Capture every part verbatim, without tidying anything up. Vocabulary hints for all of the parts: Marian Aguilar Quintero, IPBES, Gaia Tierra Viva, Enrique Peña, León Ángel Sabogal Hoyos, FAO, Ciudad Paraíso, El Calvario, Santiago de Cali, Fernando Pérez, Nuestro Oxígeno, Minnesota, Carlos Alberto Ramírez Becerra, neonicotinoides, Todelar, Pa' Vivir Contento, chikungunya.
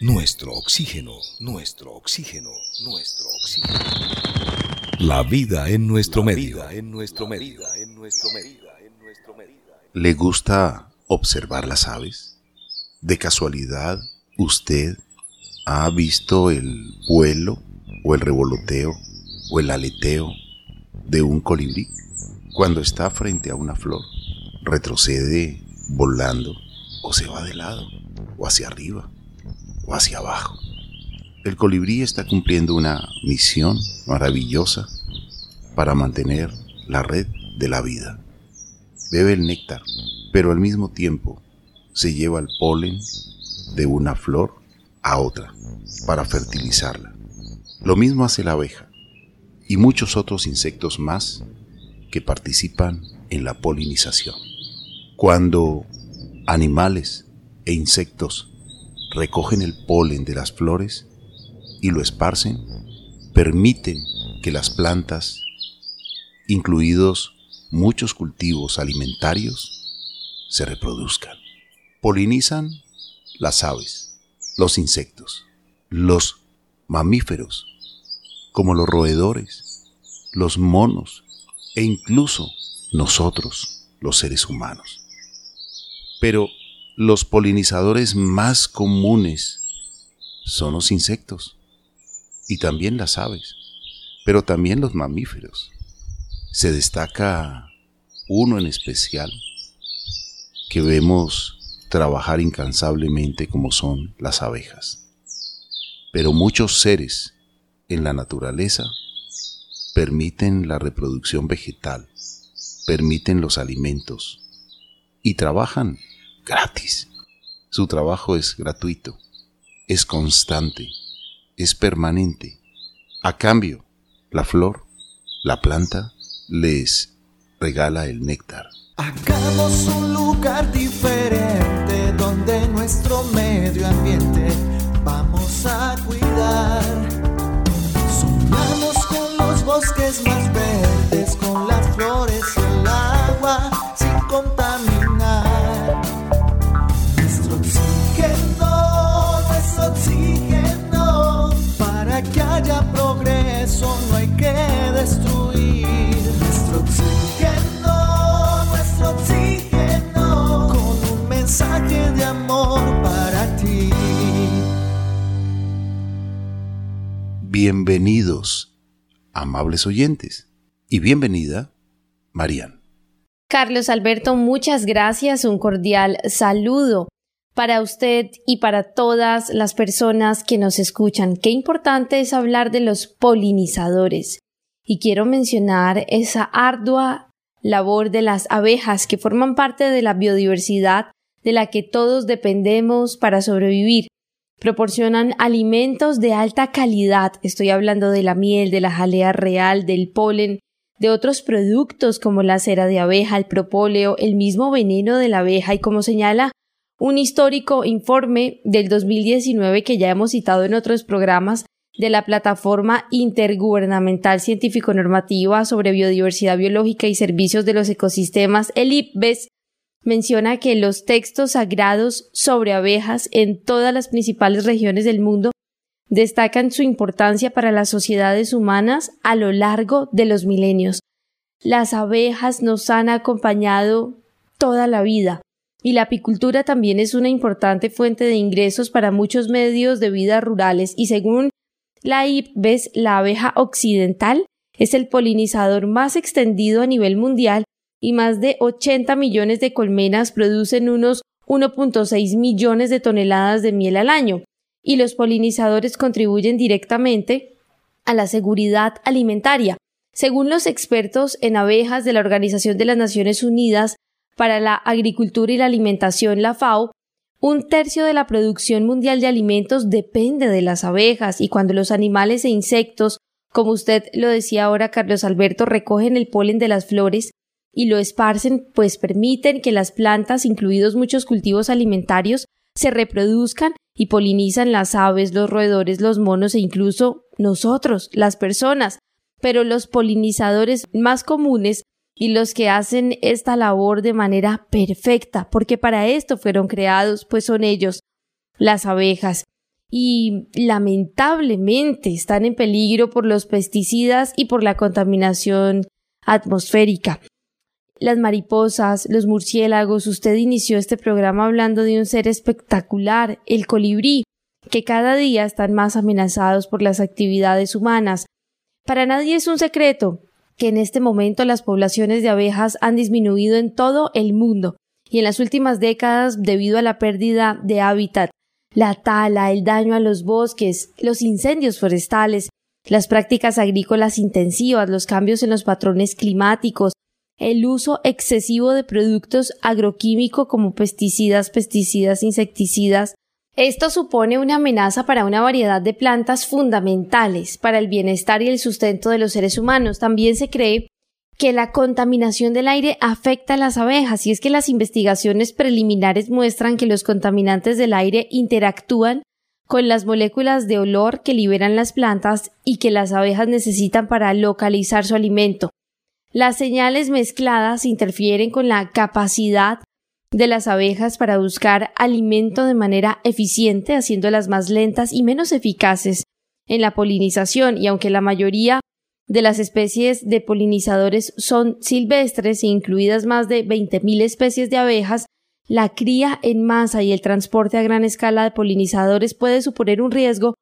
Nuestro oxígeno, nuestro oxígeno, nuestro oxígeno. La vida en nuestro medio. ¿Le gusta observar las aves? ¿De casualidad usted ha visto el vuelo o el revoloteo o el aleteo de un colibrí? Cuando está frente a una flor, retrocede volando o se va de lado o hacia arriba o hacia abajo. El colibrí está cumpliendo una misión maravillosa para mantener la red de la vida. Bebe el néctar, pero al mismo tiempo se lleva el polen de una flor a otra para fertilizarla. Lo mismo hace la abeja y muchos otros insectos más que participan en la polinización. Cuando animales e insectos recogen el polen de las flores y lo esparcen, permiten que las plantas, incluidos muchos cultivos alimentarios, se reproduzcan. Polinizan las aves, los insectos, los mamíferos, como los roedores, los monos e incluso nosotros, los seres humanos. Pero los polinizadores más comunes son los insectos y también las aves, pero también los mamíferos. Se destaca uno en especial que vemos trabajar incansablemente, como son las abejas. Pero muchos seres en la naturaleza permiten la reproducción vegetal, permiten los alimentos y trabajan gratis. Su trabajo es gratuito, es constante, es permanente. A cambio, la flor, la planta, les regala el néctar. Hagamos un lugar diferente donde nuestro medio ambiente vamos a cuidar. Sumamos con los bosques más verdes, con las flores y el agua sin contaminar. Nuestro oxígeno, nuestro oxígeno, para que haya progreso no hay que destruir. Nuestro oxígeno, nuestro oxígeno, con un mensaje de amor para ti. Bienvenidos, amables oyentes, y bienvenida, Marian. Carlos Alberto, muchas gracias, un cordial saludo para usted y para todas las personas que nos escuchan. Qué importante es hablar de los polinizadores. Y quiero mencionar esa ardua labor de las abejas, que forman parte de la biodiversidad de la que todos dependemos para sobrevivir. Proporcionan alimentos de alta calidad. Estoy hablando de la miel, de la jalea real, del polen, de otros productos como la cera de abeja, el propóleo, el mismo veneno de la abeja. Y como señala un histórico informe del dos mil diecinueve que ya hemos citado en otros programas, de la Plataforma Intergubernamental Científico-Normativa sobre Biodiversidad Biológica y Servicios de los Ecosistemas, el I P B E S, menciona que los textos sagrados sobre abejas en todas las principales regiones del mundo destacan su importancia para las sociedades humanas a lo largo de los milenios. Las abejas nos han acompañado toda la vida y la apicultura también es una importante fuente de ingresos para muchos medios de vida rurales, y según la I P B E S, la abeja occidental es el polinizador más extendido a nivel mundial y más de ochenta millones de colmenas producen unos uno punto seis millones de toneladas de miel al año, y los polinizadores contribuyen directamente a la seguridad alimentaria. Según los expertos en abejas de la Organización de las Naciones Unidas para la Agricultura y la Alimentación, la FAO, un tercio de la producción mundial de alimentos depende de las abejas, y cuando los animales e insectos, como usted lo decía ahora, Carlos Alberto, recogen el polen de las flores y lo esparcen, pues permiten que las plantas, incluidos muchos cultivos alimentarios, se reproduzcan y polinizan las aves, los roedores, los monos e incluso nosotros, las personas. Pero los polinizadores más comunes y los que hacen esta labor de manera perfecta, porque para esto fueron creados, pues son ellos, las abejas. y lamentablemente están en peligro por los pesticidas y por la contaminación atmosférica. Las mariposas, los murciélagos, usted inició este programa hablando de un ser espectacular, el colibrí, que cada día están más amenazados por las actividades humanas. Para nadie es un secreto que en este momento las poblaciones de abejas han disminuido en todo el mundo y en las últimas décadas debido a la pérdida de hábitat, la tala, el daño a los bosques, los incendios forestales, las prácticas agrícolas intensivas, los cambios en los patrones climáticos, el uso excesivo de productos agroquímicos como pesticidas, pesticidas, insecticidas. Esto supone una amenaza para una variedad de plantas fundamentales para el bienestar y el sustento de los seres humanos. También se cree que la contaminación del aire afecta a las abejas, y es que las investigaciones preliminares muestran que los contaminantes del aire interactúan con las moléculas de olor que liberan las plantas y que las abejas necesitan para localizar su alimento. Las señales mezcladas interfieren con la capacidad de las abejas para buscar alimento de manera eficiente, haciéndolas más lentas y menos eficaces en la polinización, y aunque la mayoría de las especies de polinizadores son silvestres, incluidas más de veinte mil especies de abejas, la cría en masa y el transporte a gran escala de polinizadores puede suponer un riesgo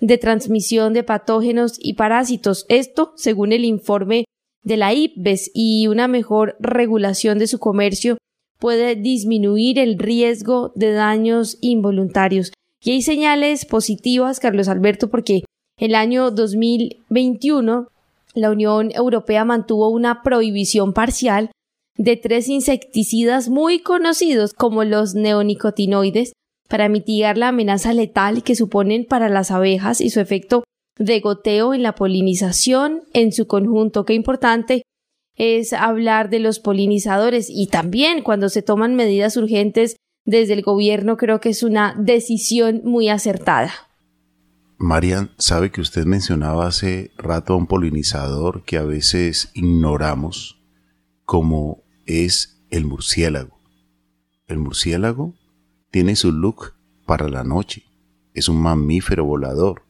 de transmisión de patógenos y parásitos. Esto, según el informe de la I P B E S, y una mejor regulación de su comercio puede disminuir el riesgo de daños involuntarios. Y hay señales positivas, Carlos Alberto, porque el año dos mil veintiuno la Unión Europea mantuvo una prohibición parcial de tres insecticidas muy conocidos como los neonicotinoides para mitigar la amenaza letal que suponen para las abejas y su efecto de goteo en la polinización en su conjunto. Qué importante es hablar de los polinizadores, y también cuando se toman medidas urgentes desde el gobierno creo que es una decisión muy acertada. Marian, sabe que usted mencionaba hace rato a un polinizador que a veces ignoramos, como es el murciélago. El murciélago tiene su look para la noche, es un mamífero volador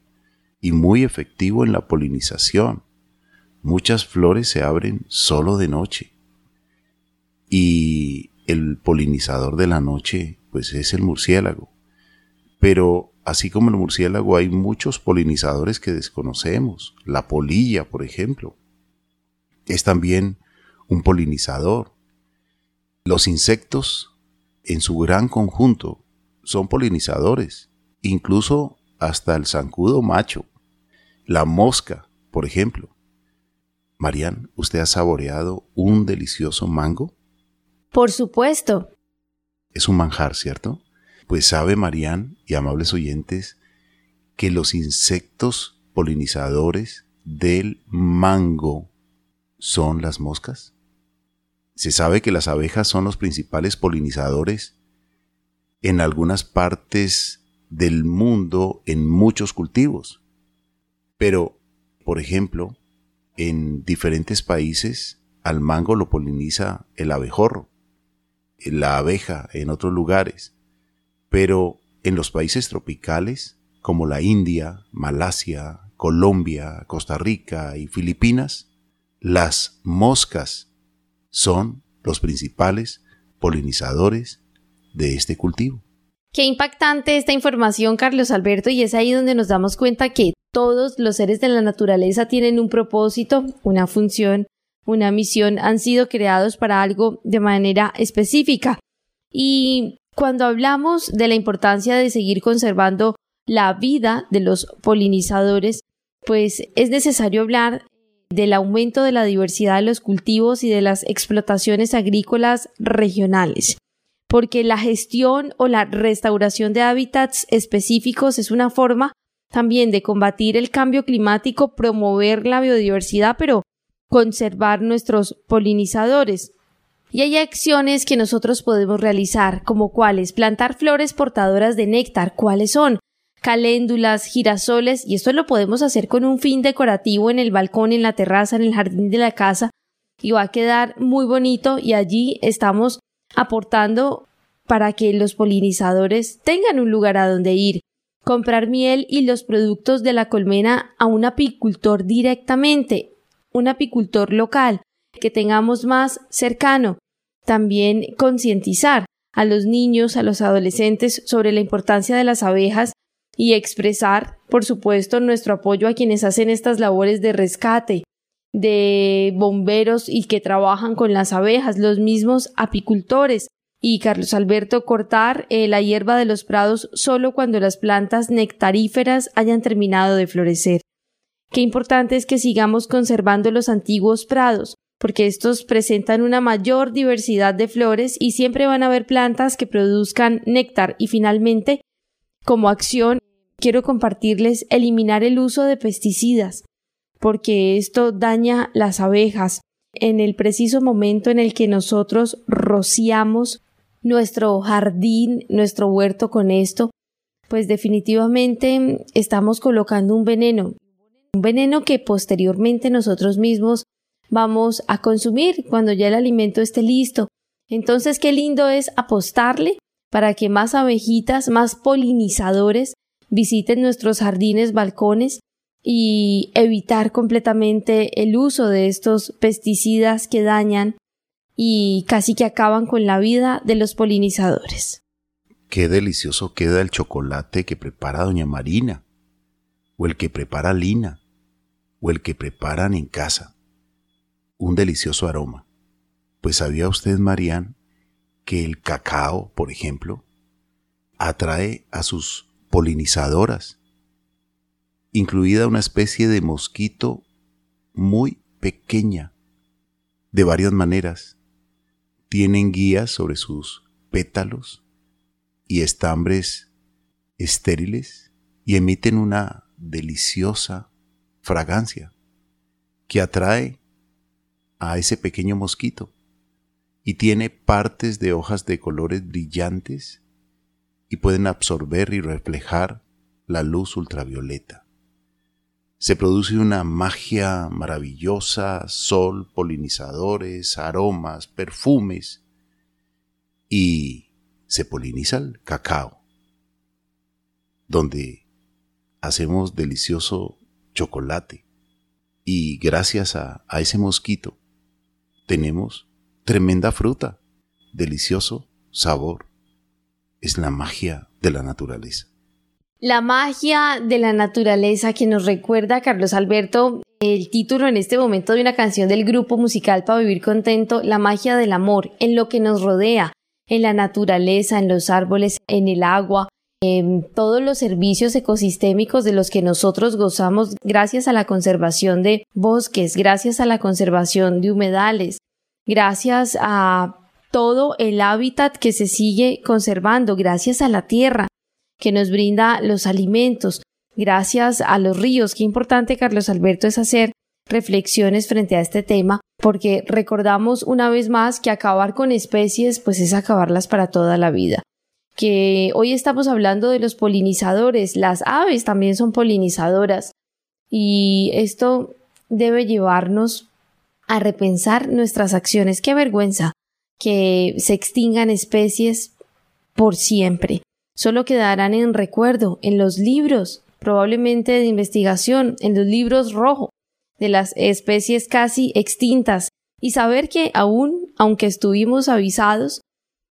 y muy efectivo en la polinización. Muchas flores se abren solo de noche y el polinizador de la noche pues es el murciélago. Pero así como el murciélago hay muchos polinizadores que desconocemos. La polilla, por ejemplo, es también un polinizador. Los insectos en su gran conjunto son polinizadores, incluso hasta el zancudo macho. La mosca, por ejemplo. Marian, ¿usted ha saboreado un delicioso mango? Por supuesto. Es un manjar, ¿cierto? Pues sabe, Marian y amables oyentes, que los insectos polinizadores del mango son las moscas. Se sabe que las abejas son los principales polinizadores en algunas partes del mundo, en muchos cultivos. Pero, por ejemplo, en diferentes países al mango lo poliniza el abejorro, la abeja en otros lugares, pero en los países tropicales como la India, Malasia, Colombia, Costa Rica y Filipinas, las moscas son los principales polinizadores de este cultivo. Qué impactante esta información, Carlos Alberto, y es ahí donde nos damos cuenta que todos los seres de la naturaleza tienen un propósito, una función, una misión, han sido creados para algo de manera específica. Y cuando hablamos de la importancia de seguir conservando la vida de los polinizadores, pues es necesario hablar del aumento de la diversidad de los cultivos y de las explotaciones agrícolas regionales, porque la gestión o la restauración de hábitats específicos es una forma también de combatir el cambio climático, promover la biodiversidad, pero conservar nuestros polinizadores. Y hay acciones que nosotros podemos realizar, como cuáles, plantar flores portadoras de néctar, ¿cuáles son? Caléndulas, girasoles, y esto lo podemos hacer con un fin decorativo en el balcón, en la terraza, en el jardín de la casa, y va a quedar muy bonito, y allí estamos aportando para que los polinizadores tengan un lugar a donde ir. comprar miel y los productos de la colmena a un apicultor directamente, un apicultor local, que tengamos más cercano. También concientizar a los niños, a los adolescentes sobre la importancia de las abejas y expresar, por supuesto, nuestro apoyo a quienes hacen estas labores de rescate, de bomberos y que trabajan con las abejas, los mismos apicultores. Y Carlos Alberto, cortar eh, la hierba de los prados solo cuando las plantas nectaríferas hayan terminado de florecer. Qué importante es que sigamos conservando los antiguos prados, porque estos presentan una mayor diversidad de flores y siempre van a haber plantas que produzcan néctar. Y finalmente, como acción, quiero compartirles eliminar el uso de pesticidas, porque esto daña las abejas. En el preciso momento en el que nosotros rociamos nuestro jardín, nuestro huerto con esto, pues definitivamente estamos colocando un veneno, un veneno que posteriormente nosotros mismos vamos a consumir cuando ya el alimento esté listo. Entonces, qué lindo es apostarle para que más abejitas, más polinizadores visiten nuestros jardines, balcones y evitar completamente el uso de estos pesticidas que dañan y casi que acaban con la vida de los polinizadores. Qué delicioso queda el chocolate que prepara doña Marina, o el que prepara Lina, o el que preparan en casa. Un delicioso aroma. Pues ¿sabía usted, Marian, que el cacao, por ejemplo, atrae a sus polinizadoras, incluida una especie de mosquito muy pequeña, de varias maneras? Tienen guías sobre sus pétalos y estambres estériles y emiten una deliciosa fragancia que atrae a ese pequeño mosquito, y tiene partes de hojas de colores brillantes y pueden absorber y reflejar la luz ultravioleta. Se produce una magia maravillosa, sol, polinizadores, aromas, perfumes, y se poliniza el cacao, donde hacemos delicioso chocolate, y gracias a, a ese mosquito tenemos tremenda fruta, delicioso sabor. Es la magia de la naturaleza. La magia de la naturaleza que nos recuerda, Carlos Alberto, el título en este momento de una canción del grupo musical Pa' Vivir Contento, la magia del amor, en lo que nos rodea, en la naturaleza, en los árboles, en el agua, en todos los servicios ecosistémicos de los que nosotros gozamos gracias a la conservación de bosques, gracias a la conservación de humedales, gracias a todo el hábitat que se sigue conservando, gracias a la tierra que nos brinda los alimentos, gracias a los ríos. Qué importante, Carlos Alberto, es hacer reflexiones frente a este tema, porque recordamos una vez más que acabar con especies pues es acabarlas para toda la vida. Que hoy estamos hablando de los polinizadores, las aves también son polinizadoras, y esto debe llevarnos a repensar nuestras acciones. Qué vergüenza que se extingan especies por siempre. Solo quedarán en recuerdo, en los libros, probablemente de investigación, en los libros rojos de las especies casi extintas, y saber que aún, aunque estuvimos avisados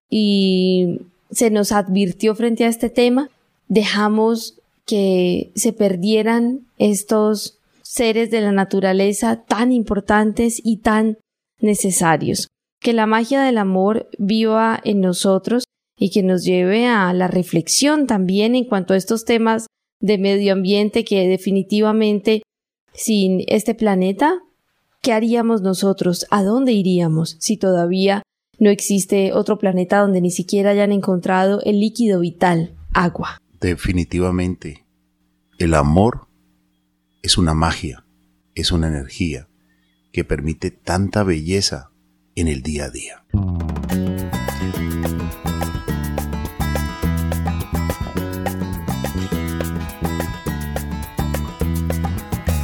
y se nos advirtió frente a este tema, dejamos que se perdieran estos seres de la naturaleza tan importantes y tan necesarios. Que la magia del amor viva en nosotros y que nos lleve a la reflexión también en cuanto a estos temas de medio ambiente, que definitivamente sin este planeta, ¿qué haríamos nosotros? ¿A dónde iríamos si todavía no existe otro planeta donde ni siquiera hayan encontrado el líquido vital, agua? Definitivamente, el amor es una magia, es una energía que permite tanta belleza en el día a día.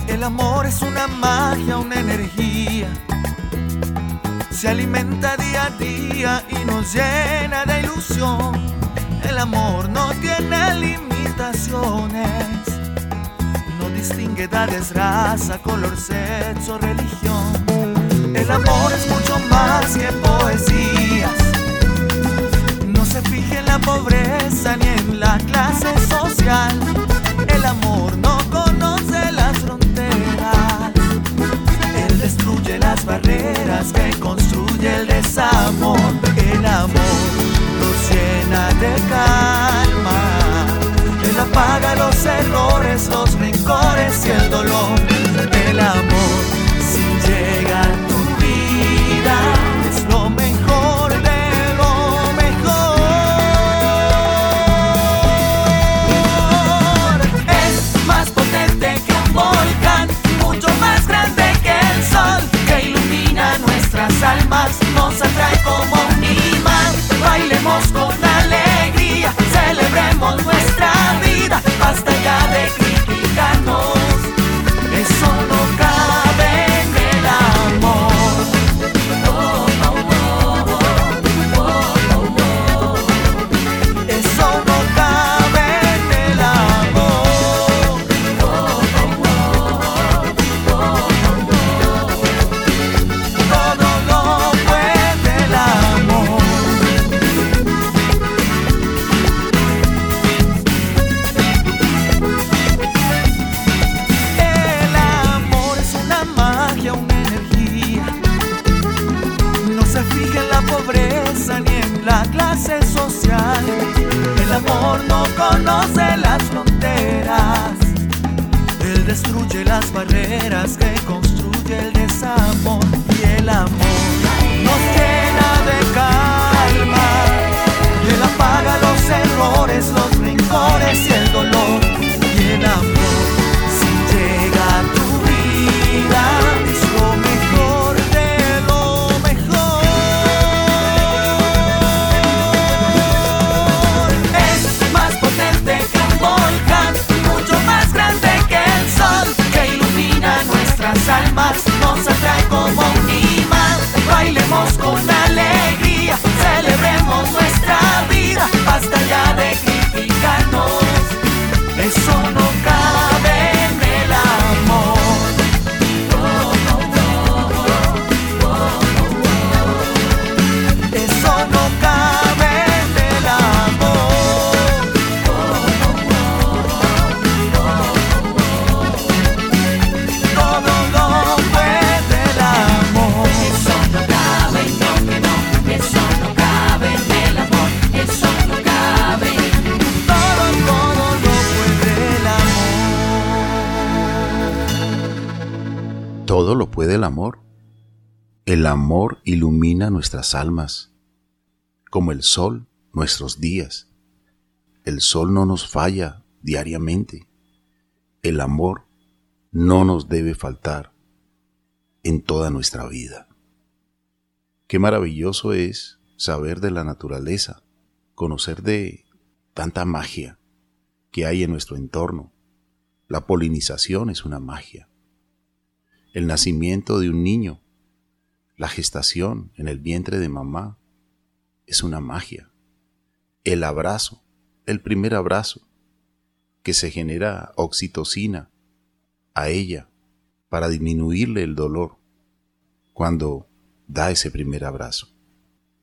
El amor es una magia, una energía. Se alimenta día a día y nos llena de ilusión. El amor no tiene limitación. edad es raza, color, sexo, religión. El amor es mucho más que poesías. No se fije en la pobreza ni en la clase social. El amor no conoce las fronteras. Él destruye las barreras que construye el desamor. El amor nos llena de calma. Él apaga los errores, los rencores y el dolor. El amor, si llega a tu vida, es lo mejor de lo mejor. Es más potente que un volcán, mucho más grande que el sol, que ilumina nuestras almas, nos atrae como un imán. Bailemos con alegría, celebremos nuestra vida. Basta ya de criticarnos, eso no cabe en el amor. Oh, oh, oh, oh, oh. Eso no cabe en el amor. Oh, oh, oh, oh, oh. Todo lo puede el amor. La clase social, el amor no conoce las fronteras. Él destruye las barreras que construye el desamor. Y el amor nos llena de calma. Y él apaga los errores, los rencores y el dolor. Y el amor, si llega a tu vida, es lo mejor. Nuestras almas nos atrae como un imán. Bailemos con alegría, celebremos nuestra vida. Basta ya de criticarnos, eso no cabe en el amor. Eso no cabe en el amor. Todo lo puede el amor. El amor ilumina nuestras almas, como el sol nuestros días. El sol no nos falla diariamente. El amor no nos debe faltar en toda nuestra vida. Qué maravilloso es saber de la naturaleza, conocer de tanta magia que hay en nuestro entorno. La polinización es una magia. El nacimiento de un niño, la gestación en el vientre de mamá, es una magia. El abrazo, el primer abrazo, que se genera oxitocina a ella para disminuirle el dolor cuando da ese primer abrazo.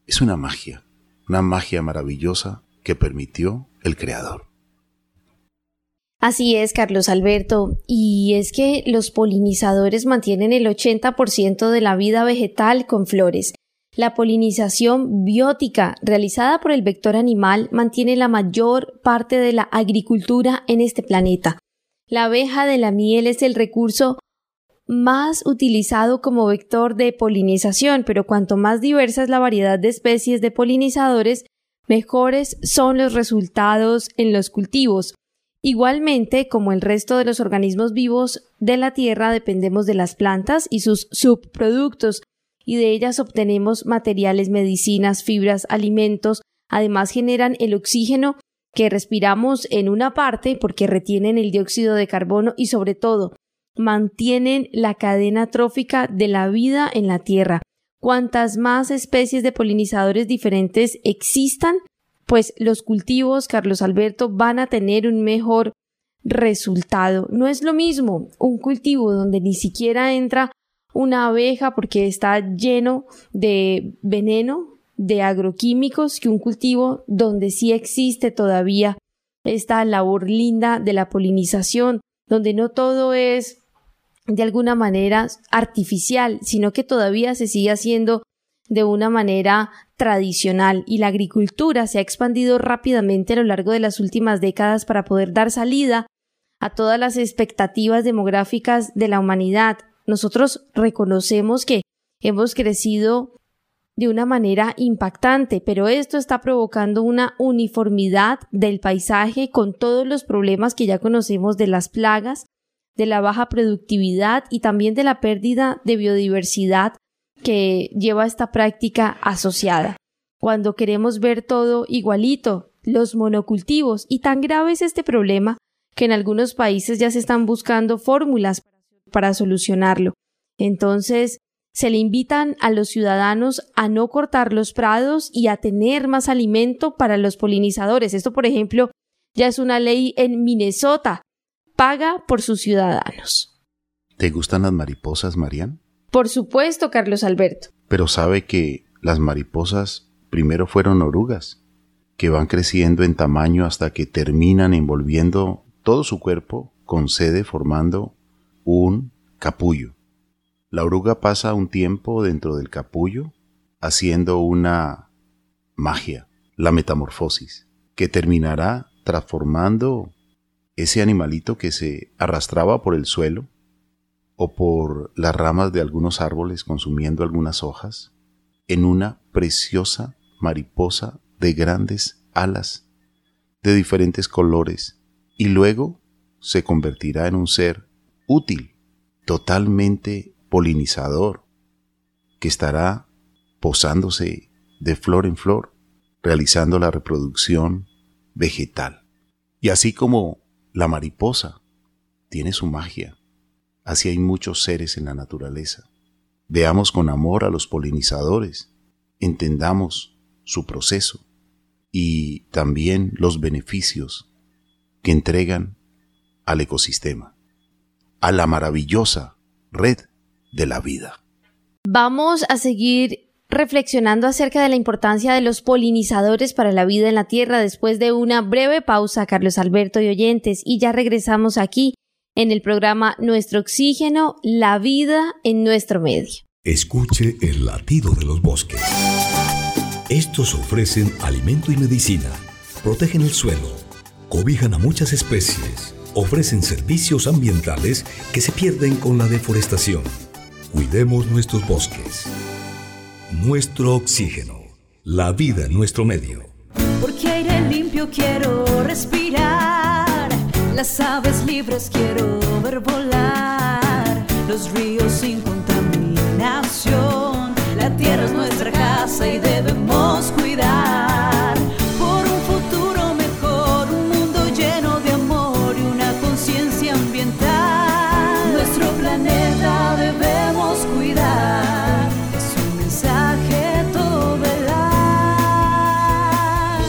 Es una magia, una magia maravillosa que permitió el Creador. Así es, Carlos Alberto, y es que los polinizadores mantienen el ochenta por ciento de la vida vegetal con flores. La polinización biótica realizada por el vector animal mantiene la mayor parte de la agricultura en este planeta. La abeja de la miel es el recurso más utilizado como vector de polinización, pero cuanto más diversa es la variedad de especies de polinizadores, mejores son los resultados en los cultivos. Igualmente, como el resto de los organismos vivos de la Tierra, dependemos de las plantas y sus subproductos, y de ellas obtenemos materiales, medicinas, fibras, alimentos. Además, generan el oxígeno que respiramos en una parte porque retienen el dióxido de carbono y, sobre todo, mantienen la cadena trófica de la vida en la Tierra. Cuantas más especies de polinizadores diferentes existan, pues los cultivos, Carlos Alberto, van a tener un mejor resultado. No es lo mismo un cultivo donde ni siquiera entra una abeja porque está lleno de veneno, de agroquímicos, que un cultivo donde sí existe todavía esta labor linda de la polinización, donde no todo es de alguna manera artificial, sino que todavía se sigue haciendo de una manera tradicional, y la agricultura se ha expandido rápidamente a lo largo de las últimas décadas para poder dar salida a todas las expectativas demográficas de la humanidad. Nosotros reconocemos que hemos crecido de una manera impactante, pero esto está provocando una uniformidad del paisaje con todos los problemas que ya conocemos de las plagas, de la baja productividad y también de la pérdida de biodiversidad que lleva esta práctica asociada. Cuando queremos ver todo igualito, los monocultivos, y tan grave es este problema que en algunos países ya se están buscando fórmulas para solucionarlo. Entonces, se le invitan a los ciudadanos a no cortar los prados y a tener más alimento para los polinizadores. Esto, por ejemplo, ya es una ley en Minnesota. Paga por sus ciudadanos. ¿Te gustan las mariposas, Marian? Por supuesto, Carlos Alberto. Pero sabe que las mariposas primero fueron orugas, que van creciendo en tamaño hasta que terminan envolviendo todo su cuerpo con sede formando un capullo. La oruga pasa un tiempo dentro del capullo haciendo una magia, la metamorfosis, que terminará transformando ese animalito que se arrastraba por el suelo o por las ramas de algunos árboles consumiendo algunas hojas, en una preciosa mariposa de grandes alas, de diferentes colores, y luego se convertirá en un ser útil, totalmente polinizador, que estará posándose de flor en flor, realizando la reproducción vegetal. Y así como la mariposa tiene su magia, así hay muchos seres en la naturaleza. Veamos con amor a los polinizadores, entendamos su proceso y también los beneficios que entregan al ecosistema, a la maravillosa red de la vida. Vamos a seguir reflexionando acerca de la importancia de los polinizadores para la vida en la Tierra después de una breve pausa, Carlos Alberto y oyentes, y ya regresamos aquí en el programa Nuestro Oxígeno, la vida en nuestro medio. Escuche el latido de los bosques. Estos ofrecen alimento y medicina, protegen el suelo, cobijan a muchas especies, ofrecen servicios ambientales que se pierden con la deforestación. Cuidemos nuestros bosques. Nuestro Oxígeno, la vida en nuestro medio. Porque aire limpio quiero respirar. Las aves libres quiero ver volar, los ríos sin contaminación, la tierra es nuestra casa y debemos cuidar. Por un futuro mejor, un mundo lleno de amor y una conciencia ambiental. Nuestro planeta debemos cuidar, es un mensaje Todelar.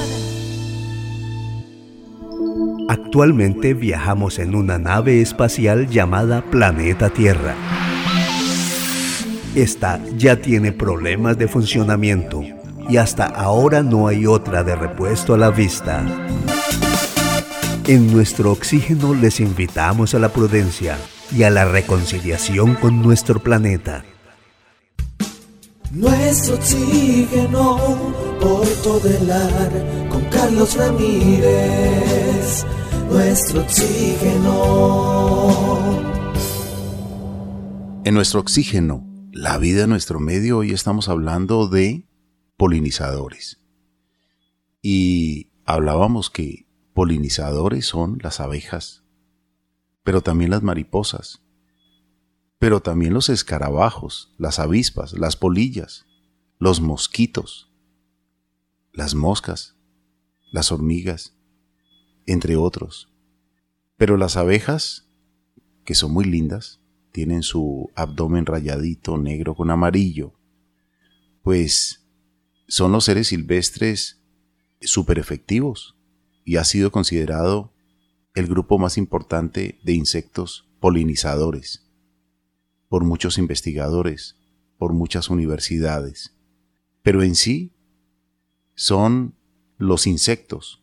Actualmente viajamos en una nave espacial llamada Planeta Tierra. Esta ya tiene problemas de funcionamiento y hasta ahora no hay otra de repuesto a la vista. En Nuestro Oxígeno les invitamos a la prudencia y a la reconciliación con nuestro planeta. Nuestro Oxígeno por Todelar con Carlos Ramírez. Nuestro Oxígeno. En Nuestro Oxígeno, la vida en nuestro medio, hoy estamos hablando de polinizadores. Y hablábamos que polinizadores son las abejas, pero también las mariposas, pero también los escarabajos, las avispas, las polillas, los mosquitos, las moscas, las hormigas, entre otros. Pero las abejas, que son muy lindas, tienen su abdomen rayadito negro con amarillo, pues son los seres silvestres súper efectivos y ha sido considerado el grupo más importante de insectos polinizadores, por muchos investigadores, por muchas universidades. Pero en sí, son los insectos,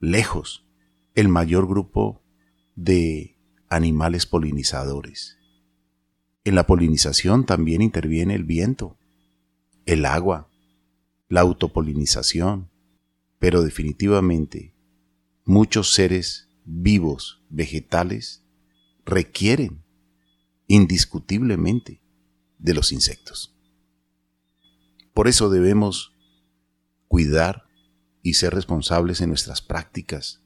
lejos, el mayor grupo de animales polinizadores. En la polinización también interviene el viento, el agua, la autopolinización, pero definitivamente muchos seres vivos, vegetales, requieren indiscutiblemente de los insectos. Por eso debemos cuidar y ser responsables en nuestras prácticas.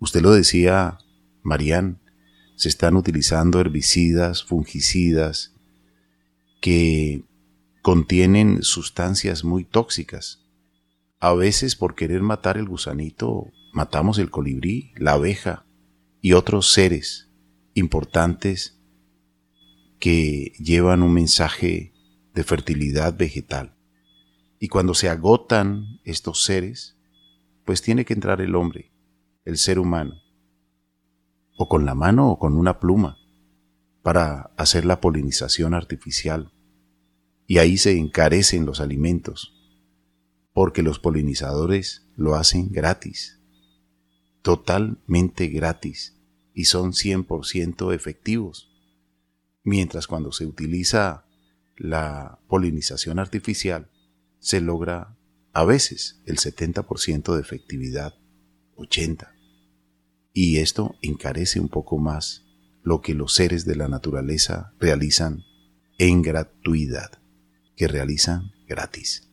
Usted lo decía, Marián, se están utilizando herbicidas, fungicidas que contienen sustancias muy tóxicas. A veces por querer matar el gusanito, matamos el colibrí, la abeja y otros seres importantes que llevan un mensaje de fertilidad vegetal. Y cuando se agotan estos seres, pues tiene que entrar el hombre, el ser humano, o con la mano o con una pluma, para hacer la polinización artificial. Y ahí se encarecen los alimentos, porque los polinizadores lo hacen gratis, totalmente gratis, y son cien por ciento efectivos. Mientras cuando se utiliza la polinización artificial, se logra a veces el setenta por ciento de efectividad, ochenta por ciento. Y esto encarece un poco más lo que los seres de la naturaleza realizan en gratuidad, que realizan gratis.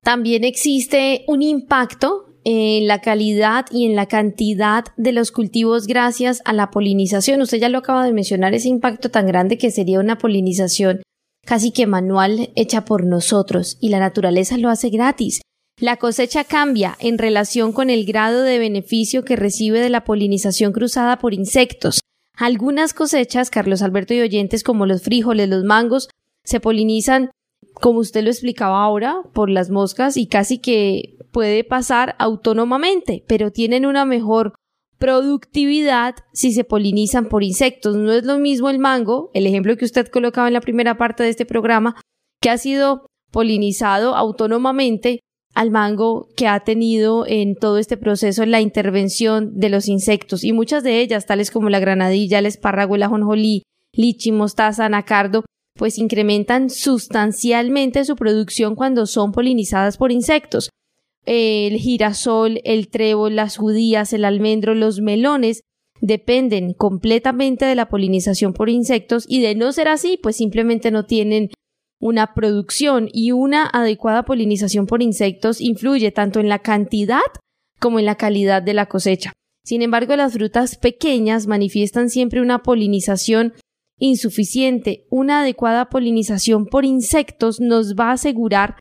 También existe un impacto en la calidad y en la cantidad de los cultivos gracias a la polinización. Usted ya lo acaba de mencionar, ese impacto tan grande que sería una polinización casi que manual hecha por nosotros, y la naturaleza lo hace gratis. La cosecha cambia en relación con el grado de beneficio que recibe de la polinización cruzada por insectos. Algunas cosechas, Carlos Alberto y oyentes, como los frijoles, los mangos, se polinizan, como usted lo explicaba ahora, por las moscas y casi que puede pasar autónomamente, pero tienen una mejor productividad si se polinizan por insectos. No es lo mismo el mango, el ejemplo que usted colocaba en la primera parte de este programa, que ha sido polinizado autónomamente, al mango que ha tenido en todo este proceso la intervención de los insectos, y muchas de ellas, tales como la granadilla, el espárrago, el ajonjolí, lichi, mostaza, anacardo, pues incrementan sustancialmente su producción cuando son polinizadas por insectos. El girasol, el trébol, las judías, el almendro, los melones dependen completamente de la polinización por insectos, y de no ser así, pues simplemente no tienen una producción, y una adecuada polinización por insectos influye tanto en la cantidad como en la calidad de la cosecha. Sin embargo, las frutas pequeñas manifiestan siempre una polinización insuficiente. Una adecuada polinización por insectos nos va a asegurar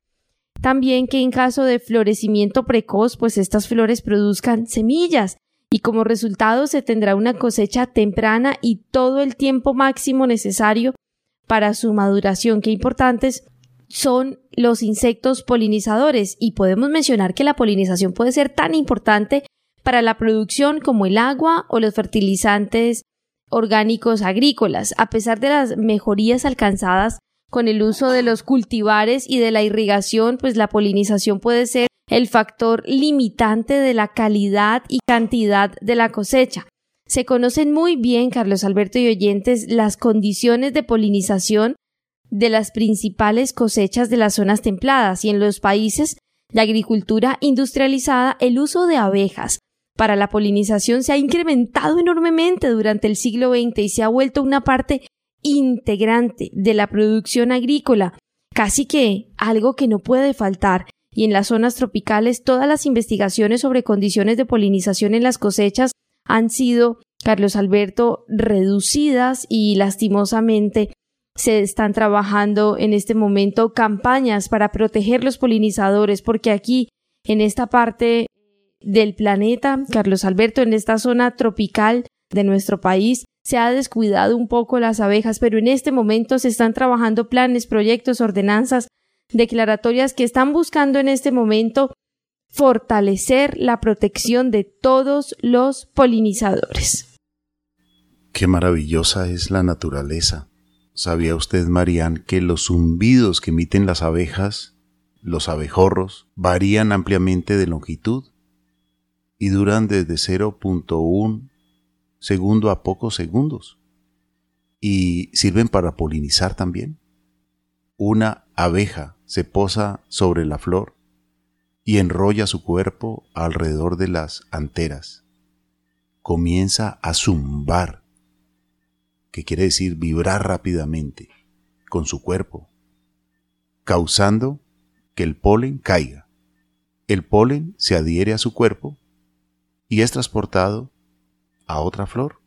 también que en caso de florecimiento precoz, pues estas flores produzcan semillas, y como resultado se tendrá una cosecha temprana y todo el tiempo máximo necesario para su maduración. Qué importantes son los insectos polinizadores, y podemos mencionar que la polinización puede ser tan importante para la producción como el agua o los fertilizantes orgánicos agrícolas. A pesar de las mejorías alcanzadas con el uso de los cultivares y de la irrigación, pues la polinización puede ser el factor limitante de la calidad y cantidad de la cosecha. Se conocen muy bien, Carlos Alberto y oyentes, las condiciones de polinización de las principales cosechas de las zonas templadas, y en los países de agricultura industrializada el uso de abejas para la polinización se ha incrementado enormemente durante el siglo veinte y se ha vuelto una parte integrante de la producción agrícola, casi que algo que no puede faltar. Y en las zonas tropicales todas las investigaciones sobre condiciones de polinización en las cosechas han sido, Carlos Alberto, reducidas, y lastimosamente se están trabajando en este momento campañas para proteger los polinizadores, porque aquí, en esta parte del planeta, Carlos Alberto, en esta zona tropical de nuestro país, se ha descuidado un poco las abejas, pero en este momento se están trabajando planes, proyectos, ordenanzas, declaratorias que están buscando en este momento fortalecer la protección de todos los polinizadores. ¡Qué maravillosa es la naturaleza! ¿Sabía usted, Marián, que los zumbidos que emiten las abejas, los abejorros, varían ampliamente de longitud y duran desde cero punto uno segundo a pocos segundos? Y sirven para polinizar también. Una abeja se posa sobre la flor y enrolla su cuerpo alrededor de las anteras. Comienza a zumbar, que quiere decir vibrar rápidamente con su cuerpo, causando que el polen caiga. El polen se adhiere a su cuerpo y es transportado a otra flor,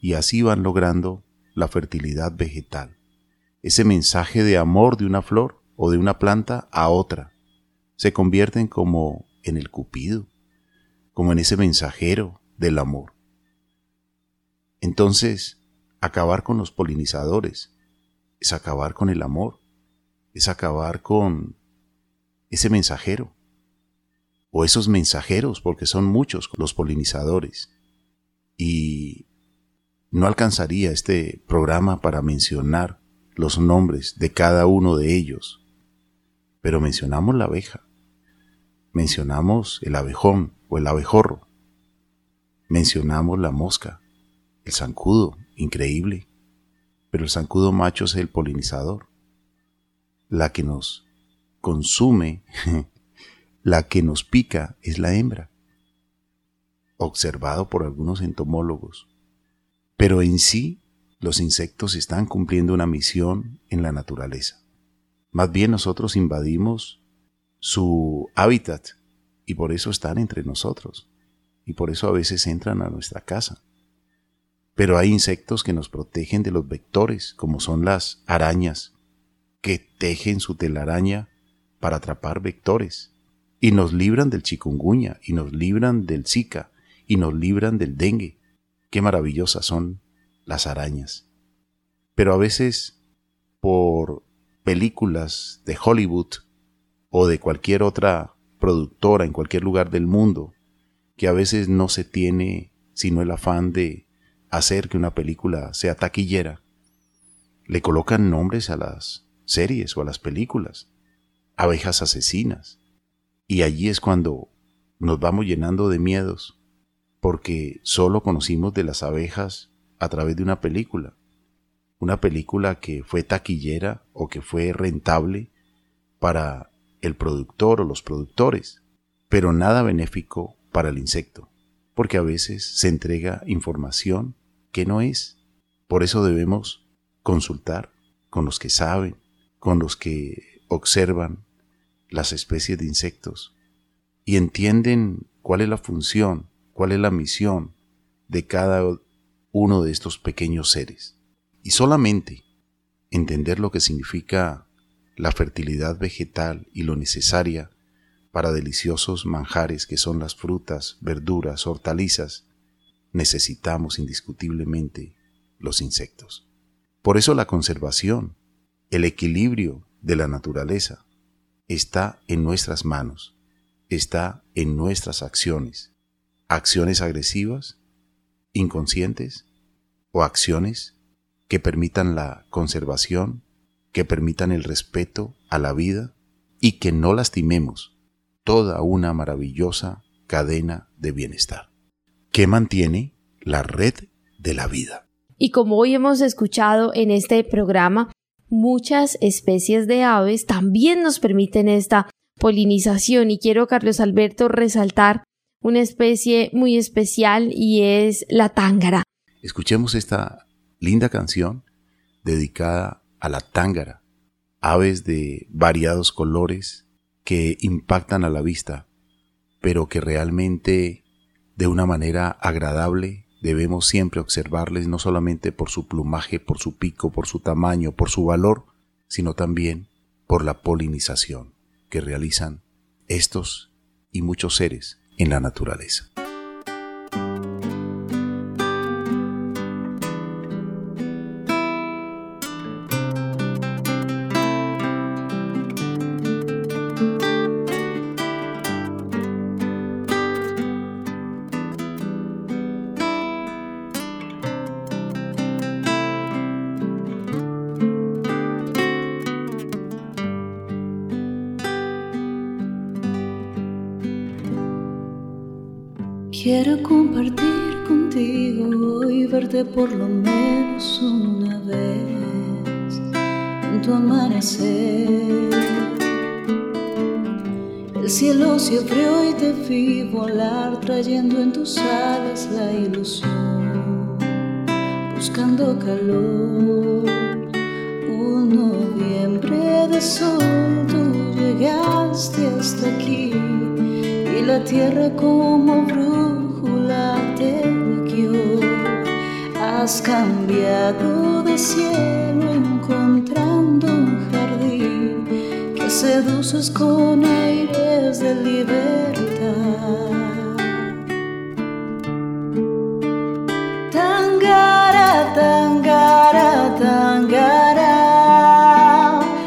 y así van logrando la fertilidad vegetal. Ese mensaje de amor de una flor o de una planta a otra se convierten como en el cupido, como en ese mensajero del amor. Entonces, acabar con los polinizadores es acabar con el amor, es acabar con ese mensajero o esos mensajeros, porque son muchos los polinizadores. Y no alcanzaría este programa para mencionar los nombres de cada uno de ellos, pero mencionamos la abeja, mencionamos el abejón o el abejorro, mencionamos la mosca, el zancudo, increíble, pero el zancudo macho es el polinizador, la que nos consume, la que nos pica es la hembra, observado por algunos entomólogos. Pero en sí, los insectos están cumpliendo una misión en la naturaleza. Más bien nosotros invadimos su hábitat y por eso están entre nosotros y por eso a veces entran a nuestra casa. Pero hay insectos que nos protegen de los vectores, como son las arañas, que tejen su telaraña para atrapar vectores y nos libran del chikungunya, y nos libran del zika, y nos libran del dengue. Qué maravillosas son las arañas. Pero a veces, por películas de Hollywood o de cualquier otra productora en cualquier lugar del mundo, que a veces no se tiene sino el afán de hacer que una película sea taquillera, le colocan nombres a las series o a las películas, abejas asesinas, y allí es cuando nos vamos llenando de miedos, porque solo conocimos de las abejas a través de una película, una película que fue taquillera o que fue rentable para el productor o los productores, pero nada benéfico para el insecto, porque a veces se entrega información que no es. Por eso debemos consultar con los que saben, con los que observan las especies de insectos y entienden cuál es la función, cuál es la misión de cada uno de estos pequeños seres. Y solamente entender lo que significa la fertilidad vegetal y lo necesaria para deliciosos manjares que son las frutas, verduras, hortalizas, necesitamos indiscutiblemente los insectos. Por eso la conservación, el equilibrio de la naturaleza, está en nuestras manos, está en nuestras acciones, acciones agresivas, inconscientes o acciones que permitan la conservación, que permitan el respeto a la vida y que no lastimemos toda una maravillosa cadena de bienestar que mantiene la red de la vida. Y como hoy hemos escuchado en este programa, muchas especies de aves también nos permiten esta polinización, y quiero, Carlos Alberto, resaltar una especie muy especial y es la tángara. Escuchemos esta linda canción dedicada a la tángara, aves de variados colores que impactan a la vista, pero que realmente de una manera agradable debemos siempre observarles, no solamente por su plumaje, por su pico, por su tamaño, por su valor, sino también por la polinización que realizan estos y muchos seres en la naturaleza. Quiero compartir contigo y verte por lo menos una vez en tu amanecer. El cielo se abrió y te vi volar, trayendo en tus alas la ilusión, buscando calor. Un noviembre de sol, tú llegaste hasta aquí, y la tierra como brújula te guió. Has cambiado de cielo, encontrando un jardín que seduces con aire de libertad. Tangara, tangara, tangara.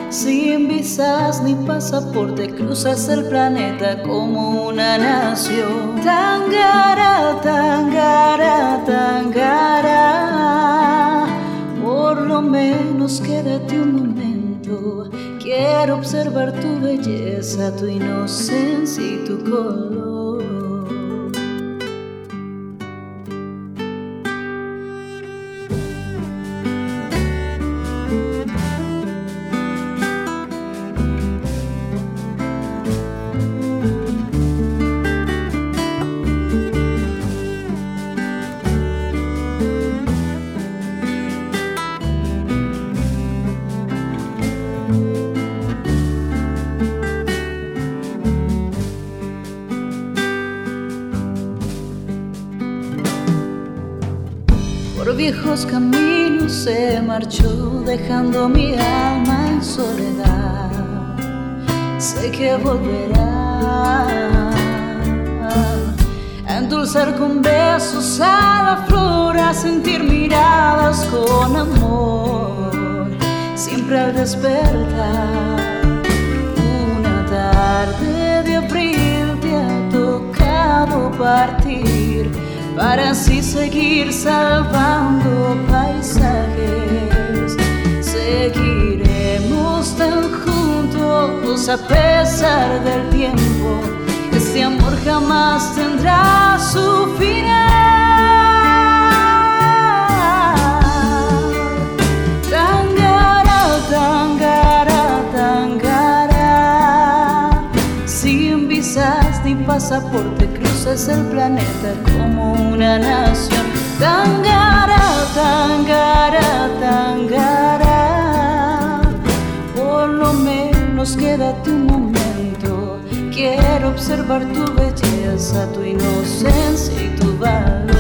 Sin visas ni pasaporte cruzas el planeta como una nación. Tangara, tangara, tangara. Por lo menos quédate un momento. Quiero observar tu belleza, tu inocencia y tu color. Viejos caminos se marchó, dejando mi alma en soledad. Sé que volverá a endulzar con besos a la flor, a sentir miradas con amor, siempre al despertar. Una tarde de abril te ha tocado partir, para así seguir salvando paisajes. Seguiremos tan juntos a pesar del tiempo. Este amor jamás tendrá su final. Tangara, tangara, tangara. Sin visas ni pasaporte cruzas el planeta como una nación. Tangara, tangara, tangara. Por lo menos quédate un momento. Quiero observar tu belleza, tu inocencia y tu valor.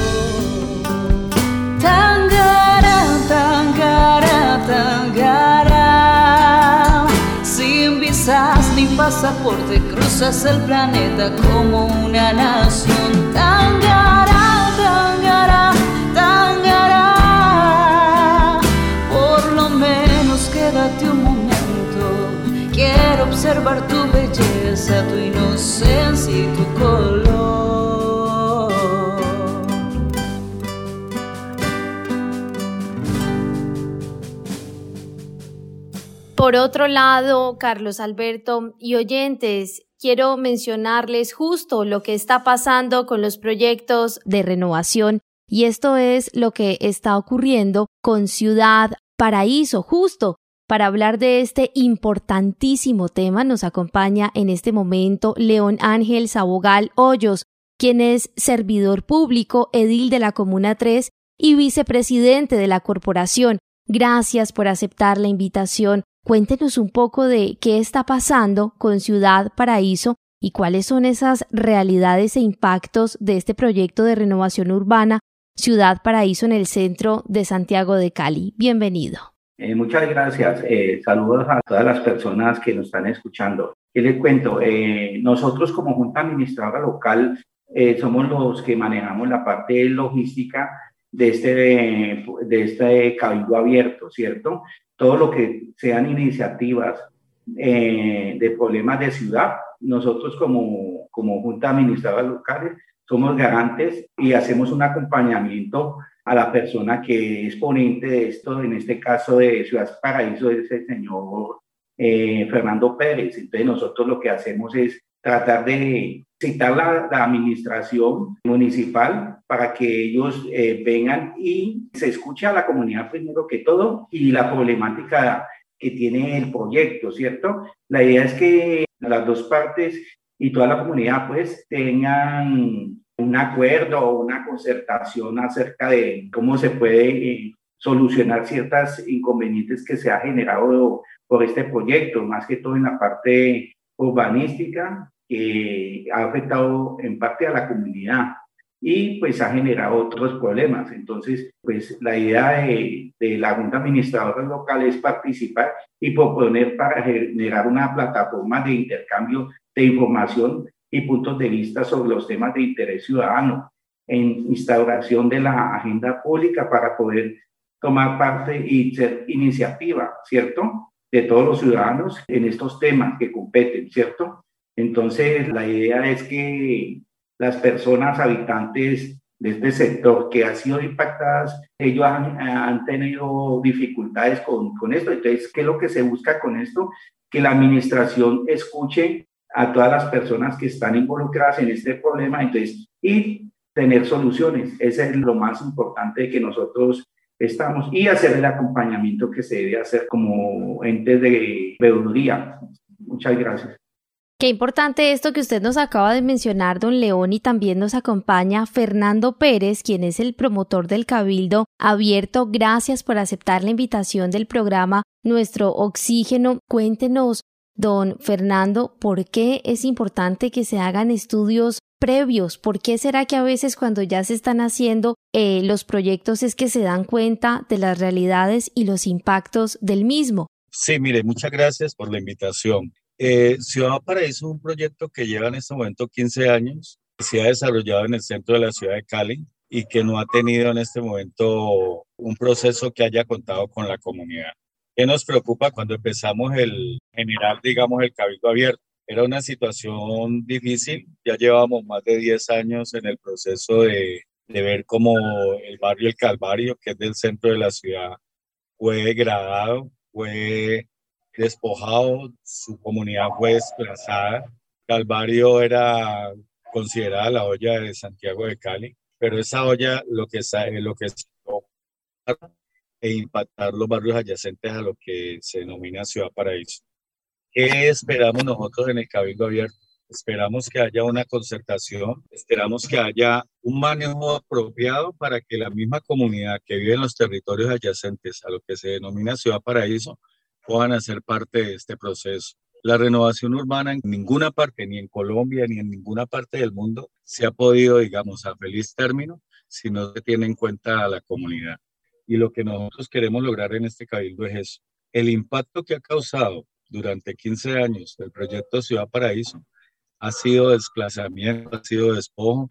Tangara, tangara, tangara. Sin visas ni pasaporte cruzas el planeta como una nación. Tangara, tangara, tangara. Por lo menos quédate un momento. Quiero observar tu belleza, tu inocencia y tu color. Por otro lado, Carlos Alberto y oyentes, quiero mencionarles justo lo que está pasando con los proyectos de renovación, y esto es lo que está ocurriendo con Ciudad Paraíso. Justo para hablar de este importantísimo tema nos acompaña en este momento León Ángel Sabogal Hoyos, quien es servidor público, edil de la Comuna tres y vicepresidente de la corporación. Gracias por aceptar la invitación. Cuéntenos un poco de qué está pasando con Ciudad Paraíso y cuáles son esas realidades e impactos de este proyecto de renovación urbana Ciudad Paraíso en el centro de Santiago de Cali. Bienvenido. Eh, muchas gracias. Eh, saludos a todas las personas que nos están escuchando. ¿Qué les cuento? Eh, nosotros como Junta Administradora Local eh, somos los que manejamos la parte logística de este, de este cabildo abierto, ¿cierto? Todo lo que sean iniciativas eh, de problemas de ciudad, nosotros como, como Junta Administradora Local somos garantes y hacemos un acompañamiento a la persona que es ponente de esto. En este caso de Ciudad Paraíso es el señor eh, Fernando Pérez. Entonces nosotros lo que hacemos es tratar de citar la, la administración municipal para que ellos eh, vengan y se escuche a la comunidad primero que todo y la problemática que tiene el proyecto, ¿cierto? La idea es que las dos partes y toda la comunidad pues tengan un acuerdo o una concertación acerca de cómo se puede eh, solucionar ciertas inconvenientes que se ha generado por este proyecto, más que todo en la parte urbanística, que ha afectado en parte a la comunidad y pues ha generado otros problemas. Entonces, pues la idea de, de la Junta Administradora Local es participar y proponer para generar una plataforma de intercambio de información y puntos de vista sobre los temas de interés ciudadano en instauración de la agenda pública para poder tomar parte y ser iniciativa, ¿cierto?, de todos los ciudadanos en estos temas que competen, ¿cierto? Entonces, la idea es que las personas habitantes de este sector que han sido impactadas, ellos han, han tenido dificultades con, con esto. Entonces, ¿qué es lo que se busca con esto? Que la administración escuche a todas las personas que están involucradas en este problema, entonces, y tener soluciones. Ese es lo más importante que nosotros estamos, y hacer el acompañamiento que se debe hacer como entes de veeduría. Muchas gracias. Qué importante esto que usted nos acaba de mencionar, don León, y también nos acompaña Fernando Pérez, quien es el promotor del Cabildo Abierto. Gracias por aceptar la invitación del programa Nuestro Oxígeno. Cuéntenos, don Fernando, ¿por qué es importante que se hagan estudios previos? ¿Por qué será que a veces cuando ya se están haciendo eh, los proyectos es que se dan cuenta de las realidades y los impactos del mismo? Sí, mire, muchas gracias por la invitación. Eh, Ciudad Paraíso es un proyecto que lleva en este momento quince años, que se ha desarrollado en el centro de la ciudad de Cali y que no ha tenido en este momento un proceso que haya contado con la comunidad. ¿Qué nos preocupa cuando empezamos el general, digamos, el Cabildo Abierto? Era una situación difícil, ya llevamos más de diez años en el proceso de, de ver cómo el barrio El Calvario, que es del centro de la ciudad, fue degradado, fue despojado, su comunidad fue desplazada. Calvario era considerada la olla de Santiago de Cali, pero esa olla lo que sabe, lo que es e impactar los barrios adyacentes a lo que se denomina Ciudad Paraíso. ¿Qué esperamos nosotros en el Cabildo Abierto? Esperamos que haya una concertación, esperamos que haya un manejo apropiado para que la misma comunidad que vive en los territorios adyacentes a lo que se denomina Ciudad Paraíso puedan hacer parte de este proceso. La renovación urbana en ninguna parte, ni en Colombia, ni en ninguna parte del mundo, se ha podido, digamos, a feliz término, si no se tiene en cuenta a la comunidad. Y lo que nosotros queremos lograr en este cabildo es eso. El impacto que ha causado durante quince años el proyecto Ciudad Paraíso ha sido desplazamiento, ha sido despojo,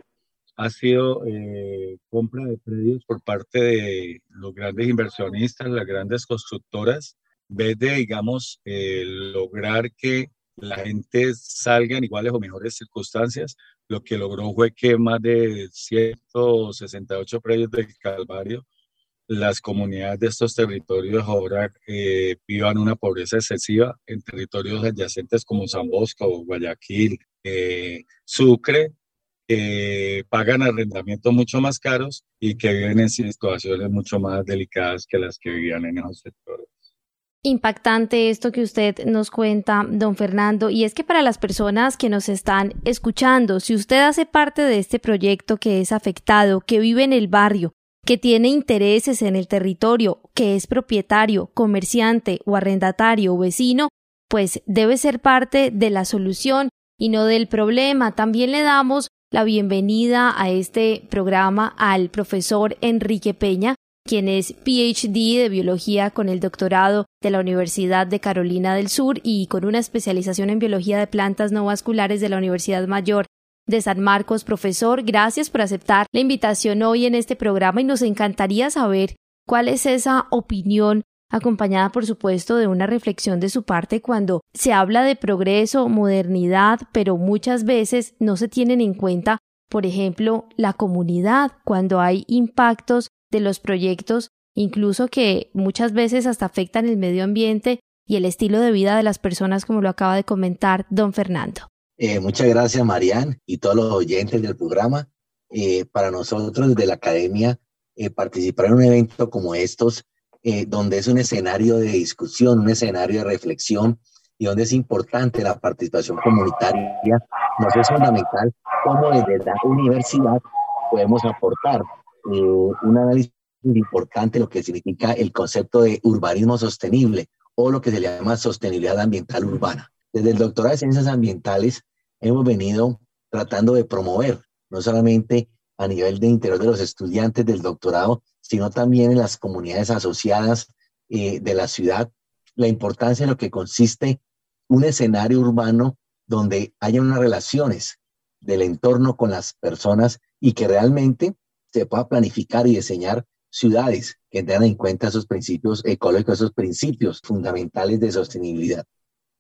ha sido eh, compra de predios por parte de los grandes inversionistas, las grandes constructoras, en vez de, digamos, eh, lograr que la gente salga en iguales o mejores circunstancias. Lo que logró fue que más de ciento sesenta y ocho predios del Calvario, las comunidades de estos territorios ahora eh, vivan una pobreza excesiva en territorios adyacentes como San Bosco, Guayaquil, eh, Sucre, que eh, pagan arrendamientos mucho más caros y que viven en situaciones mucho más delicadas que las que vivían en esos sectores. Impactante esto que usted nos cuenta, don Fernando, y es que para las personas que nos están escuchando, si usted hace parte de este proyecto que es afectado, que vive en el barrio, que tiene intereses en el territorio, que es propietario, comerciante o arrendatario o vecino, pues debe ser parte de la solución y no del problema. También le damos la bienvenida a este programa al profesor Enrique Peña, quien es P H D de Biología con el doctorado de la Universidad de Carolina del Sur y con una especialización en Biología de Plantas No Vasculares de la Universidad Mayor de San Marcos. Profesor, gracias por aceptar la invitación hoy en este programa y nos encantaría saber cuál es esa opinión, acompañada por supuesto de una reflexión de su parte, cuando se habla de progreso, modernidad, pero muchas veces no se tienen en cuenta, por ejemplo, la comunidad, cuando hay impactos de los proyectos, incluso que muchas veces hasta afectan el medio ambiente y el estilo de vida de las personas, como lo acaba de comentar don Fernando. Eh, muchas gracias, Marián, y todos los oyentes del programa. Eh, para nosotros de la Academia, eh, participar en un evento como estos, eh, donde es un escenario de discusión, un escenario de reflexión, y donde es importante la participación comunitaria, nos es fundamental cómo desde la universidad podemos aportar eh, un análisis importante de lo que significa el concepto de urbanismo sostenible, o lo que se llama sostenibilidad ambiental urbana. Desde el doctorado de Ciencias Ambientales hemos venido tratando de promover, no solamente a nivel de interior de los estudiantes del doctorado, sino también en las comunidades asociadas eh, de la ciudad, la importancia de lo que consiste un escenario urbano donde haya unas relaciones del entorno con las personas y que realmente se pueda planificar y diseñar ciudades que tengan en cuenta esos principios ecológicos, esos principios fundamentales de sostenibilidad.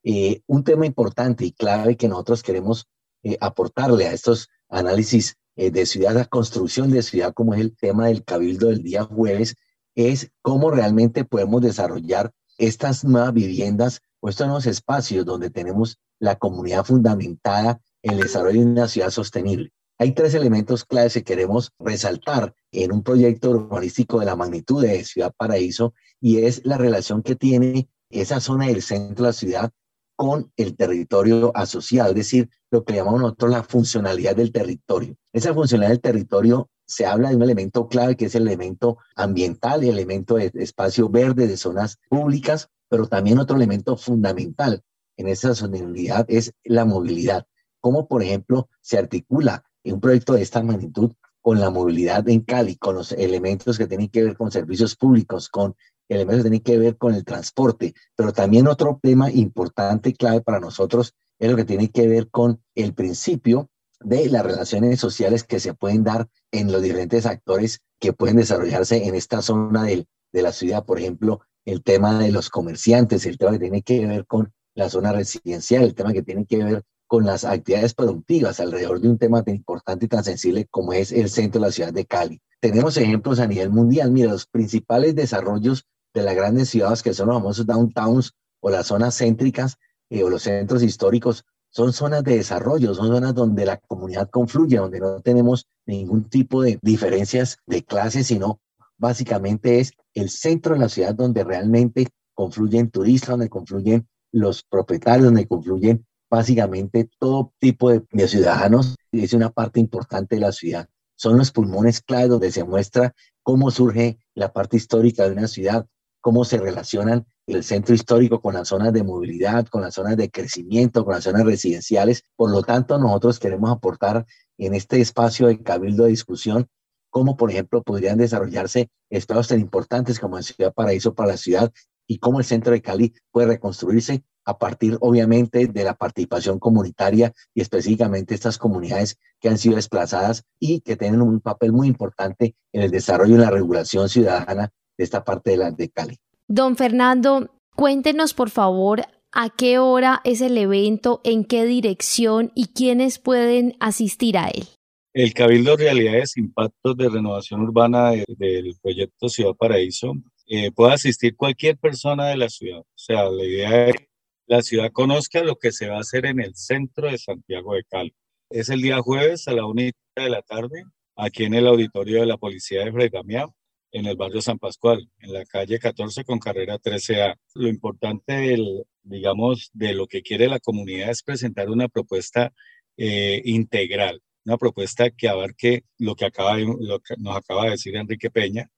Eh, un tema importante y clave que nosotros queremos eh, aportarle a estos análisis eh, de ciudad, la construcción de ciudad, como es el tema del cabildo del día jueves, es cómo realmente podemos desarrollar estas nuevas viviendas o estos nuevos espacios donde tenemos la comunidad fundamentada en el desarrollo de una ciudad sostenible. Hay tres elementos claves que queremos resaltar en un proyecto urbanístico de la magnitud de Ciudad Paraíso, y es la relación que tiene esa zona del centro de la ciudad con el territorio asociado, es decir, lo que llamamos nosotros la funcionalidad del territorio. Esa funcionalidad del territorio se habla de un elemento clave que es el elemento ambiental, el elemento de espacio verde, de zonas públicas, pero también otro elemento fundamental en esa sostenibilidad es la movilidad. Cómo, por ejemplo, se articula un proyecto de esta magnitud con la movilidad en Cali, con los elementos que tienen que ver con servicios públicos, con elementos que tienen que ver con el transporte, pero también otro tema importante, clave para nosotros, es lo que tiene que ver con el principio de las relaciones sociales que se pueden dar en los diferentes actores que pueden desarrollarse en esta zona del, de la ciudad. Por ejemplo, el tema de los comerciantes, el tema que tiene que ver con la zona residencial, el tema que tiene que ver con las actividades productivas alrededor de un tema tan importante y tan sensible como es el centro de la ciudad de Cali. Tenemos ejemplos a nivel mundial. Mira, los principales desarrollos de las grandes ciudades, que son los famosos downtowns o las zonas céntricas eh, o los centros históricos, son zonas de desarrollo, son zonas donde la comunidad confluye, donde no tenemos ningún tipo de diferencias de clase, sino básicamente es el centro de la ciudad donde realmente confluyen turistas, donde confluyen los propietarios, donde confluyen básicamente todo tipo de, de ciudadanos. Es una parte importante de la ciudad. Son los pulmones clave donde se muestra cómo surge la parte histórica de una ciudad, cómo se relacionan el centro histórico con las zonas de movilidad, con las zonas de crecimiento, con las zonas residenciales. Por lo tanto, nosotros queremos aportar en este espacio de cabildo de discusión cómo, por ejemplo, podrían desarrollarse espacios tan importantes como en Ciudad Paraíso para la ciudad, y cómo el centro de Cali puede reconstruirse a partir, obviamente, de la participación comunitaria y específicamente estas comunidades que han sido desplazadas y que tienen un papel muy importante en el desarrollo y la regulación ciudadana de esta parte de la de Cali. Don Fernando, cuéntenos por favor a qué hora es el evento, en qué dirección y quiénes pueden asistir a él. El Cabildo Realidades Impactos de Renovación Urbana de, del proyecto Ciudad Paraíso eh, puede asistir cualquier persona de la ciudad. O sea, la idea es que la ciudad conozca lo que se va a hacer en el centro de Santiago de Cali. Es el día jueves a la una de la tarde aquí en el auditorio de la Policía de Fray Damián, en el barrio San Pascual, en la calle catorce con carrera trece A. Lo importante, del, digamos, de lo que quiere la comunidad es presentar una propuesta eh, integral, una propuesta que abarque lo que, acaba de, lo que nos acaba de decir Enrique Peña,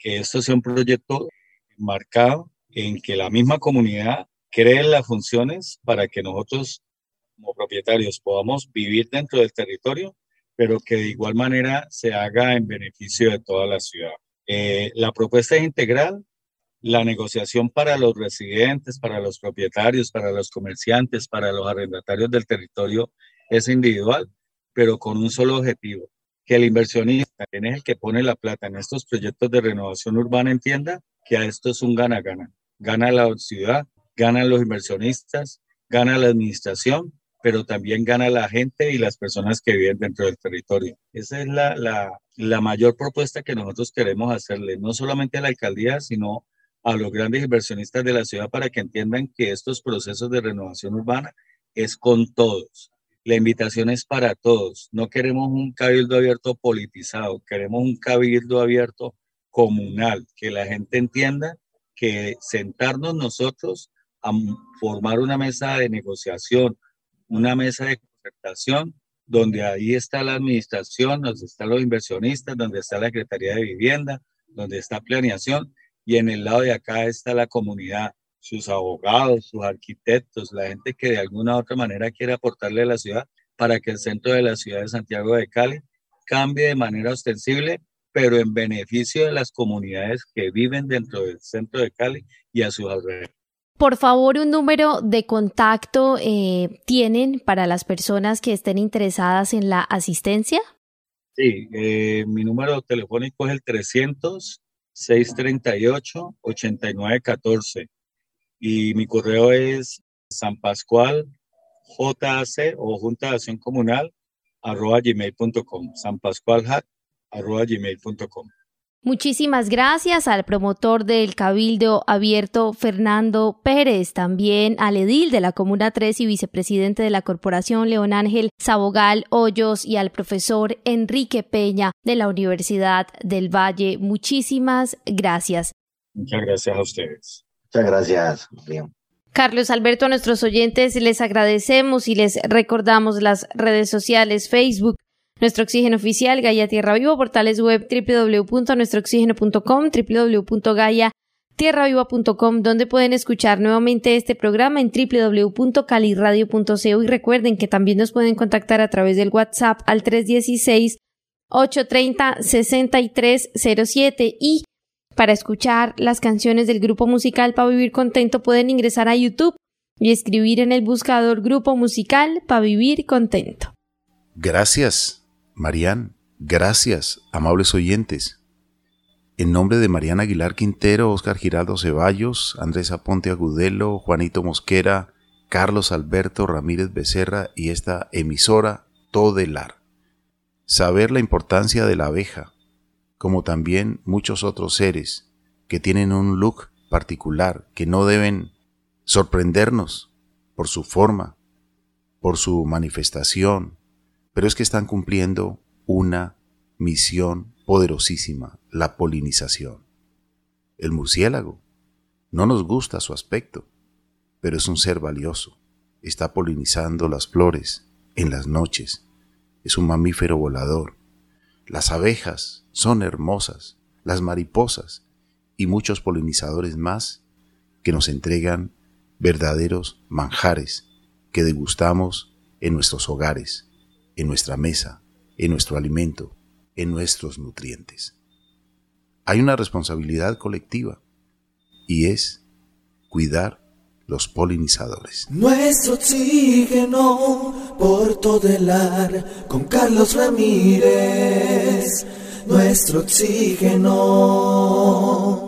que esto sea un proyecto marcado en que la misma comunidad cree las funciones para que nosotros como propietarios podamos vivir dentro del territorio, pero que de igual manera se haga en beneficio de toda la ciudad. Eh, la propuesta es integral, la negociación para los residentes, para los propietarios, para los comerciantes, para los arrendatarios del territorio es individual, pero con un solo objetivo, que el inversionista, que es el que pone la plata en estos proyectos de renovación urbana, entienda que a esto es un gana-gana. Gana la ciudad, ganan los inversionistas, gana la administración, pero también gana la gente y las personas que viven dentro del territorio. Esa es la, la La mayor propuesta que nosotros queremos hacerle, no solamente a la alcaldía, sino a los grandes inversionistas de la ciudad, para que entiendan que estos procesos de renovación urbana es con todos, La invitación es para todos. No queremos un cabildo abierto politizado, queremos un cabildo abierto comunal, que la gente entienda que sentarnos nosotros a formar una mesa de negociación, una mesa de concertación, donde ahí está la administración, donde están los inversionistas, donde está la Secretaría de Vivienda, donde está planeación, y en el lado de acá está la comunidad, sus abogados, sus arquitectos, la gente que de alguna u otra manera quiere aportarle a la ciudad para que el centro de la ciudad de Santiago de Cali cambie de manera ostensible, pero en beneficio de las comunidades que viven dentro del centro de Cali y a sus alrededores. Por favor, un número de contacto eh, tienen para las personas que estén interesadas en la asistencia. Sí, eh, mi número telefónico es el trescientos, seiscientos treinta y ocho, ochenta y nueve catorce y mi correo es sanpascualjac o Junta de Acción Comunal arroba gmail punto com, sanpascualjac arroba gmail punto com. Muchísimas gracias al promotor del Cabildo Abierto, Fernando Pérez, también al edil de la Comuna tres y vicepresidente de la Corporación, León Ángel Sabogal Hoyos, y al profesor Enrique Peña de la Universidad del Valle. Muchísimas gracias. Muchas gracias a ustedes. Muchas gracias, León. Carlos Alberto, a nuestros oyentes les agradecemos y les recordamos las redes sociales, Facebook, Nuestro Oxígeno Oficial, Gaia Tierra Viva, portales web doble u doble u doble u punto nuestro oxígeno punto com, doble u doble u doble u punto gaia tierra viva punto com, donde pueden escuchar nuevamente este programa en doble u doble u doble u punto cali radio punto co, y recuerden que también nos pueden contactar a través del WhatsApp al trescientos dieciséis, ochocientos treinta, sesenta y tres cero siete, y para escuchar las canciones del grupo musical Pa' Vivir Contento pueden ingresar a YouTube y escribir en el buscador Grupo Musical Pa' Vivir Contento. Gracias, Marián, gracias, amables oyentes. En nombre de Marián Aguilar Quintero, Óscar Giraldo Ceballos, Andrés Aponte Agudelo, Juanito Mosquera, Carlos Alberto Ramírez Becerra y esta emisora Todelar. Saber la importancia de la abeja, como también muchos otros seres que tienen un look particular, que no deben sorprendernos por su forma, por su manifestación, pero es que están cumpliendo una misión poderosísima, la polinización. El murciélago, no nos gusta su aspecto, pero es un ser valioso. Está polinizando las flores en las noches. Es un mamífero volador. Las abejas son hermosas, las mariposas y muchos polinizadores más que nos entregan verdaderos manjares que degustamos en nuestros hogares, en nuestra mesa, en nuestro alimento, en nuestros nutrientes. Hay una responsabilidad colectiva y es cuidar los polinizadores. Nuestro oxígeno por Todelar con Carlos Ramírez. Nuestro oxígeno.